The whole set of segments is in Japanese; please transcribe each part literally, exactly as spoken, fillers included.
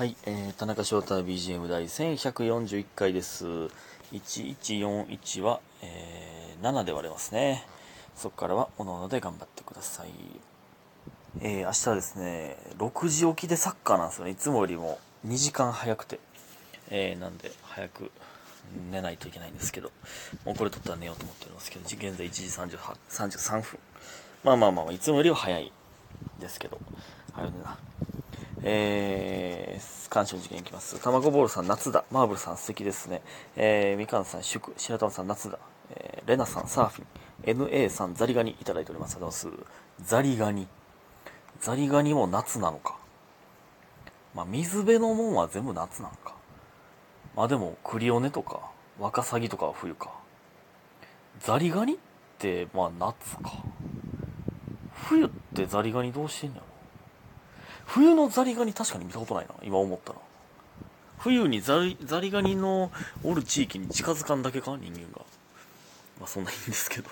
はい、えー、田中翔太の ビージーエム 第せんひゃくよんじゅういち回です。いちいちよんいちは、えー、ななで割れますね。そこからはおのおので頑張ってください。えー、明日はですね、ろくじ起きでサッカーなんですよね。いつもよりもにじかん早くて、えー、なんで早く寝ないといけないんですけど、もうこれ取ったら寝ようと思っておりますけど、現在いちじさんじゅうさんぷん。まあまあまあ、いつもよりは早いですけど、早いな。えー、感傷事件いきます。卵ボールさん夏だ、マーブルさん素敵ですね、えー、みかんさん祝、白玉さん夏だ、えー、レナさんサーフィン、 エヌエー さんザリガニいただいております。ザリガニザリガニも夏なのか、まあ、水辺のもんは全部夏なのか、まあでもクリオネとかワカサギとかは冬か、ザリガニってまあ夏か、冬ってザリガニどうしてんのやろ。冬のザリガニ確かに見たことないな、今思ったら。冬にザリ、ザリガニのおる地域に近づかんだけか、人間が。まあそんないいんですけど。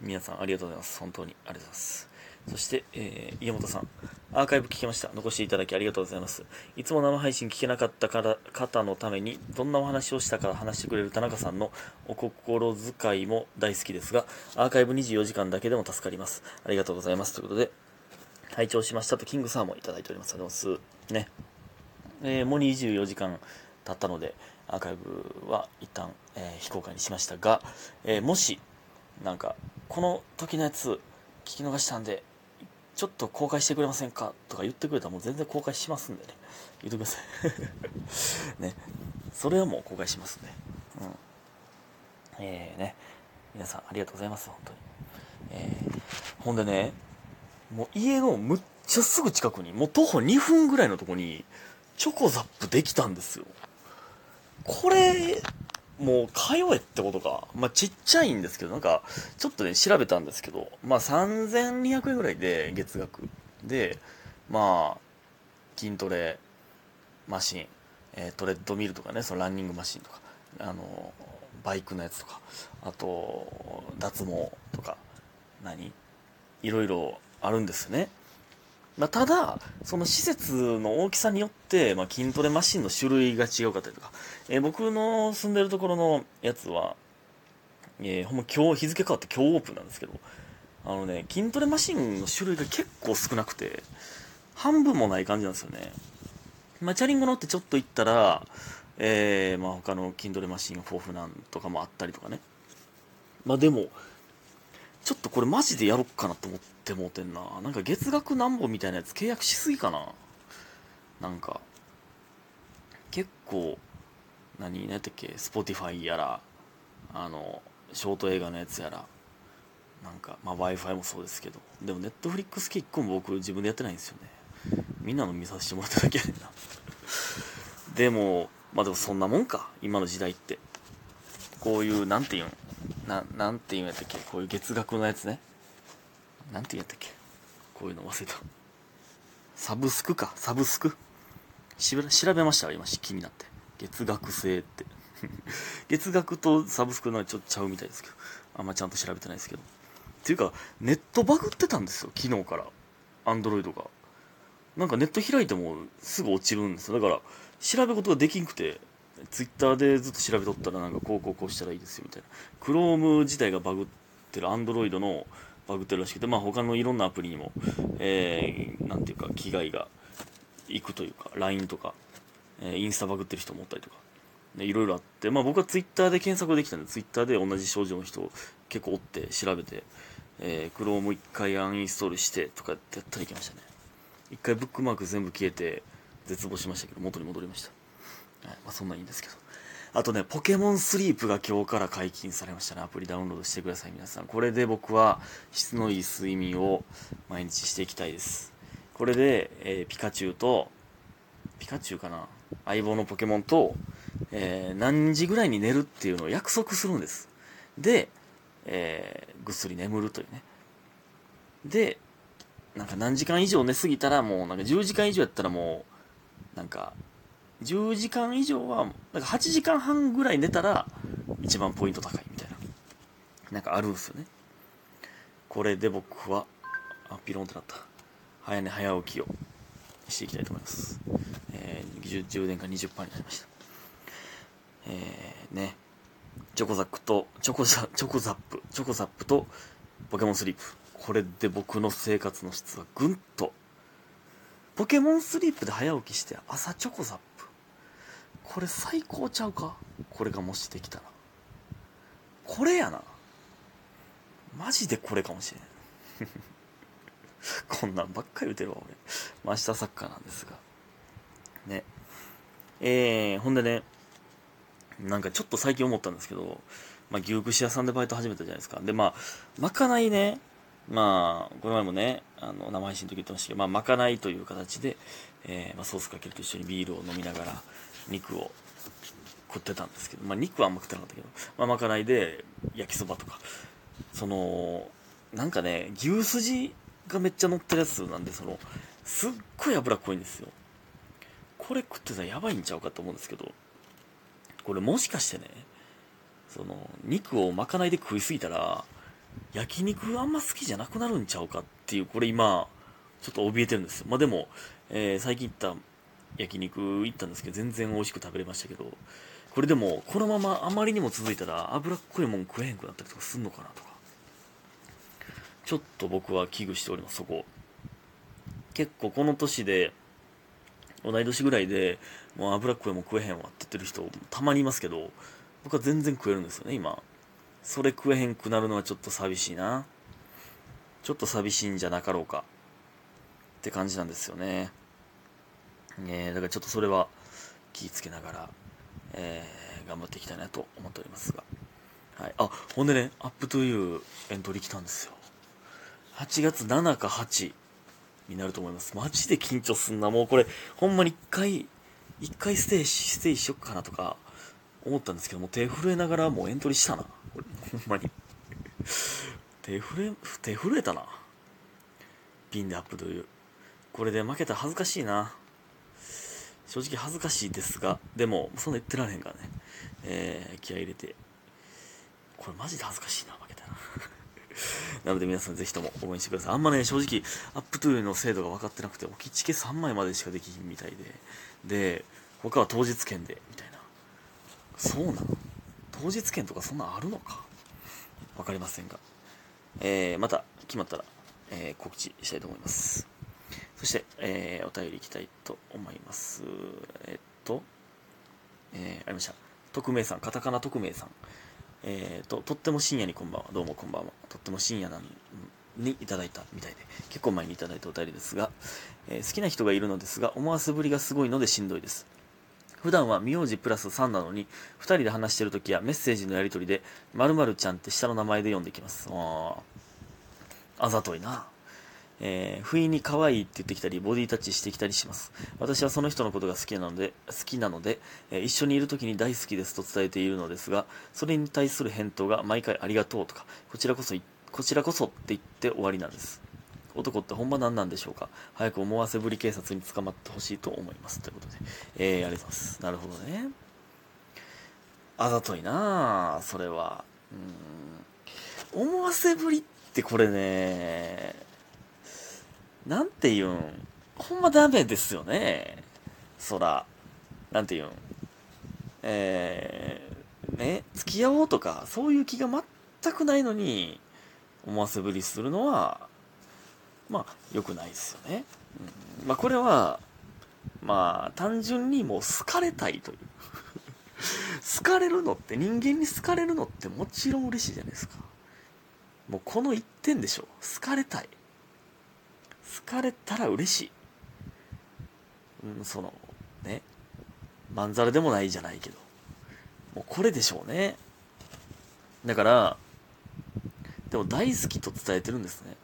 皆さんありがとうございます。本当にありがとうございます。そして、えー、家元さん。アーカイブ聞きました。残していただきありがとうございます。いつも生配信聞けなかったから方のために、どんなお話をしたか話してくれる田中さんのお心遣いも大好きですが、アーカイブにじゅうよじかんだけでも助かります。ありがとうございます。ということで、拝聴しましたとキングサーモンいただいております。ありがとうございます。ね。えー、もうにじゅうよじかん経ったので、アーカイブは一旦、えー、非公開にしましたが、えー、もし、なんか、この時のやつ、聞き逃したんで、ちょっと公開してくれませんかとか言ってくれたらもう全然公開しますんでね。言ってください。ね。それはもう公開しますね。うん。えーね。皆さんありがとうございます。本当に。えー、ほんでね、もう家のむっちゃすぐ近くに、もう徒歩にふんぐらいのとこにチョコザップできたんですよ。これもう通えってことか。まあちっちゃいんですけど、なんかちょっとね調べたんですけど、まあさんぜんにひゃくえんぐらいで月額で、まあ筋トレマシン、えー、トレッドミルとかね、そのランニングマシンとか、あのバイクのやつとか、あと脱毛とか、何いろいろあるんですね。まあ、ただその施設の大きさによって、まあ、筋トレマシンの種類が違うかったりとか、えー、僕の住んでるところのやつは、えー、ほんま今日日付変わって今日オープンなんですけど、あのね筋トレマシンの種類が結構少なくて半分もない感じなんですよね。まあ、チャリンコ乗ってちょっと行ったら、えーまあ、他の筋トレマシン豊富なんとかもあったりとかね。まあでもちょっとこれマジでやろっかなと思ってもうてんな。なんか月額何本みたいなやつ契約しすぎかな。なんか、結構、何、何やったっけ、スポティファイやら、あの、ショート映画のやつやら、なんか、まあ Wi-Fi もそうですけど、でも Netflix 結構僕自分でやってないんですよね。みんなの見させてもらっただけやねんな。でも、まあでもそんなもんか、今の時代って。こういう、なんていうんな、なんていうんやったっけ、こういう月額のやつね。なんていうんやったっけ、こういうの忘れた。サブスクか、サブスク。し調べました、今、気になって。月額制って。月額とサブスクのはちょっとちゃうみたいですけど。あんまちゃんと調べてないですけど。っていうか、ネットバグってたんですよ、昨日から。アンドロイドが。なんかネット開いてもすぐ落ちるんですよ。だから、調べ事ができんくて。ツイッターでずっと調べとったらなんかこうこうこうしたらいいですよみたいな。Chrome 自体がバグってる、Android のバグってるらしくて、まあ他のいろんなアプリにも、えー、なんていうか危害がいくというか、ライン とか、えー、インスタバグってる人もおったりとか、いろいろあって、まあ僕はツイッターで検索できたんで、ツイッターで同じ症状の人結構おって調べて、えー、Chrome 一回アンインストールしてとかってやったらいけましたね。一回ブックマーク全部消えて絶望しましたけど、元に戻りました。まあ、そんなんいいんですけど。あとね、ポケモンスリープが今日から解禁されましたね。アプリダウンロードしてください、皆さん。これで僕は質のいい睡眠を毎日していきたいです。これで、えー、ピカチュウと、ピカチュウかな、相棒のポケモンと、えー、何時ぐらいに寝るっていうのを約束するんです。で、えー、ぐっすり眠るというね。で、なんか何時間以上寝すぎたらもう、なんかじゅうじかん以上やったらもう、なんか、じゅうじかん以上は、なんかはちじかんはんぐらい寝たら一番ポイント高いみたいな。なんかあるんですよね。これで僕は、あ、ピロンってなった。早寝早起きをしていきたいと思います。えー充電が にじゅっパーセント になりました。えー、ね。チョコザックと、チョコザ、チョコザップ、チョコザップとポケモンスリープ。これで僕の生活の質はぐんと。ポケモンスリープで早起きして朝チョコザップ。これ最高ちゃうか？これがもしできたら。これやな。マジでこれかもしれん。こんなんばっかり言うてるわ、俺。まあ、明日サッカーなんですが。ね。えー、ほんでね、なんかちょっと最近思ったんですけど、まあ、牛串屋さんでバイト始めたじゃないですか。で、まあ、まかないね、まあ、この前もね、あの、生配信の時言ってましたけど、まあ、まかないという形で、えー、まあ、ソースかけると一緒にビールを飲みながら、肉を食ってたんですけど、まあ、肉はあんま食ってなかったけど、まあ、まかないで、焼きそばとか、その、なんかね、牛すじがめっちゃ乗ってるやつなんで、その、すっごい脂っこいんですよ。これ食ってたらやばいんちゃうかと思うんですけど、これもしかしてね、その肉をまかないで食いすぎたら焼肉あんま好きじゃなくなるんちゃうかっていう、これ今ちょっと怯えてるんですよ。まあでも、えー、最近行った焼肉行ったんですけど全然美味しく食べれましたけど、これでもこのままあまりにも続いたら脂っこいもん食えへんくなったりとかすんのかなとか、ちょっと僕は危惧しております。そこ結構この年で同い年ぐらいでもう脂っこいも食えへんわって言ってる人たまにいますけど、僕は全然食えるんですよね今。それ食えへんくなるのはちょっと寂しいな、ちょっと寂しいんじゃなかろうかって感じなんですよね。えー、だからちょっとそれは気ぃつけながら、えー、頑張っていきたいなと思っておりますが、はい。あ、ほんでね、アップトゥーユーエントリー来たんですよ。はちがつなのかはちになると思います。マジで緊張すんな。もうこれほんまに一回一回ステイしステイしよっかなとか思ったんですけども、手震えながらもうエントリーしたな。これほんまに手震え手震えたな。ピンでアップという、これで負けたら恥ずかしいな。正直恥ずかしいですが、でもそんな言ってられへんからね、えー、気合い入れて。これマジで恥ずかしいな、負けたら。なので皆さんぜひとも応援してください。あんまね、正直アップトゥーの精度が分かってなくて、置きチケさんまいまでしかできひんみたいで、で他は当日券でみたいな。そうなの、当日券とかそんなあるのか分かりませんが、えー、また決まったら、えー、告知したいと思います。そして、えー、お便りいきたいと思います。えー、っと、えー、ありました。匿名さん、カタカナ匿名さん、えーと、とっても深夜にこんばんは。どうもこんばんは。とっても深夜なのにいただいたみたいで、結構前にいただいたお便りですが、えー、好きな人がいるのですが思わせぶりがすごいのでしんどいです。普段は名字プラスさんなのにふたりで話してるときやメッセージのやり取りで〇〇ちゃんって下の名前で呼んできます。 あ, あざといな。えー、不意に可愛いって言ってきたりボディタッチしてきたりします。私はその人のことが好きなので好きなので、えー、一緒にいるときに大好きですと伝えているのですが、それに対する返答が毎回ありがとうとかこちらこそこちらこそって言って終わりなんです。男ってほんま何なんでしょうか。早く思わせぶり警察に捕まってほしいと思いますということで、えー、ありがとうございます。なるほどね、あざといな。それはうーん、思わせぶりってこれね、なんて言うん、ほんまダメですよね。そら、なんて言うん、えー、ね、付き合おうとか、そういう気が全くないのに、思わせぶりするのは、まあ、良くないですよね。うん、まあ、これは、まあ、単純にもう好かれたいという。好かれるのって、人間に好かれるのってもちろん嬉しいじゃないですか。もうこの一点でしょ。好かれたい。好かれたら嬉しい、うん、そのね、まんざらでもないじゃないけど、もうこれでしょうね。だからでも大好きと伝えてるんですね。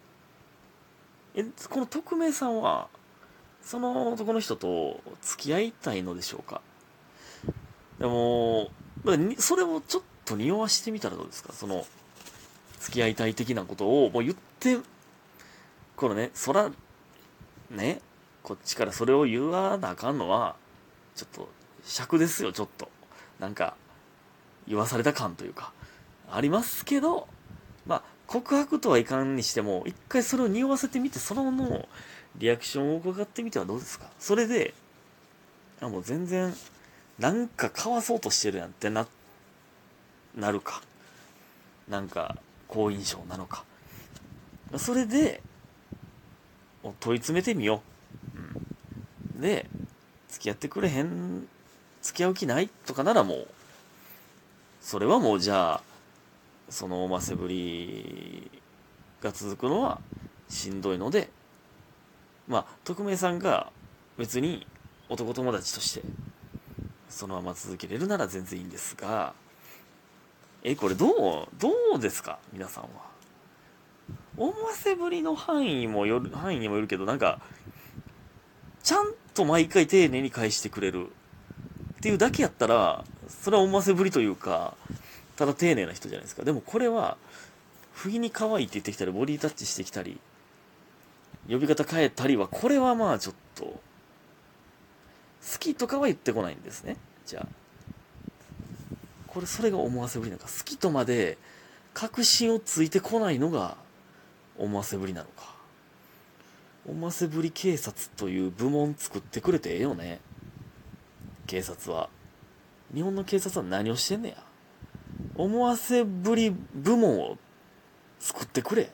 え、この匿名さんはその男の人と付き合いたいのでしょうか。でもそれをちょっと匂わしてみたらどうですか。その付き合いたい的なことをもう言って、このね、そらね、こっちからそれを言わなあかんのはちょっと尺ですよ。ちょっとなんか言わされた感というかありますけど、まあ告白とはいかんにしても一回それを匂わせてみて、そののリアクションを伺ってみてはどうですか。それでもう全然なんかかわそうとしてるやんって な, なるか、なんか好印象なのか、それで問い詰めてみよう、うん、で付き合ってくれへん、付き合う気ないとかならもうそれはもうじゃあそのおませぶりが続くのはしんどいので、まあ匿名さんが別に男友達としてそのまま続けれるなら全然いいんですが、えこれどうどうですか皆さんは。思わせぶりの範囲もよる範囲にもよるけど、なんかちゃんと毎回丁寧に返してくれるっていうだけやったらそれは思わせぶりというか、ただ丁寧な人じゃないですか。でもこれは不意に可愛いって言ってきたりボディタッチしてきたり呼び方変えたりは、これはまあちょっと好きとかは言ってこないんですね。じゃあこれそれが思わせぶりなのか、好きとまで確信をついてこないのが思わせぶりなのか。思わせぶり警察という部門作ってくれてええよね。警察は、日本の警察は何をしてんねや。思わせぶり部門を作ってくれ、ね、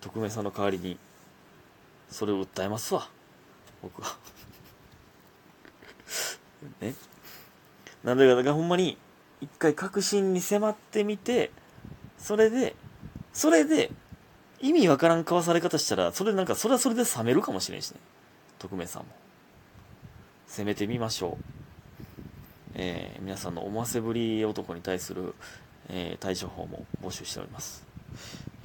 匿名さんの代わりにそれを訴えますわ僕はね。なんだかだからほんまに一回確信に迫ってみて、それでそれで意味わからん交わされ方したら、それなんかそれはそれで冷めるかもしれんしね。匿名さんも攻めてみましょう。えー、皆さんの思わせぶり男に対する、えー、対処法も募集しております、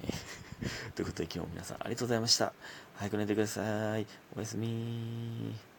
えー、ということで今日も皆さんありがとうございました。早く寝てください。おやすみ。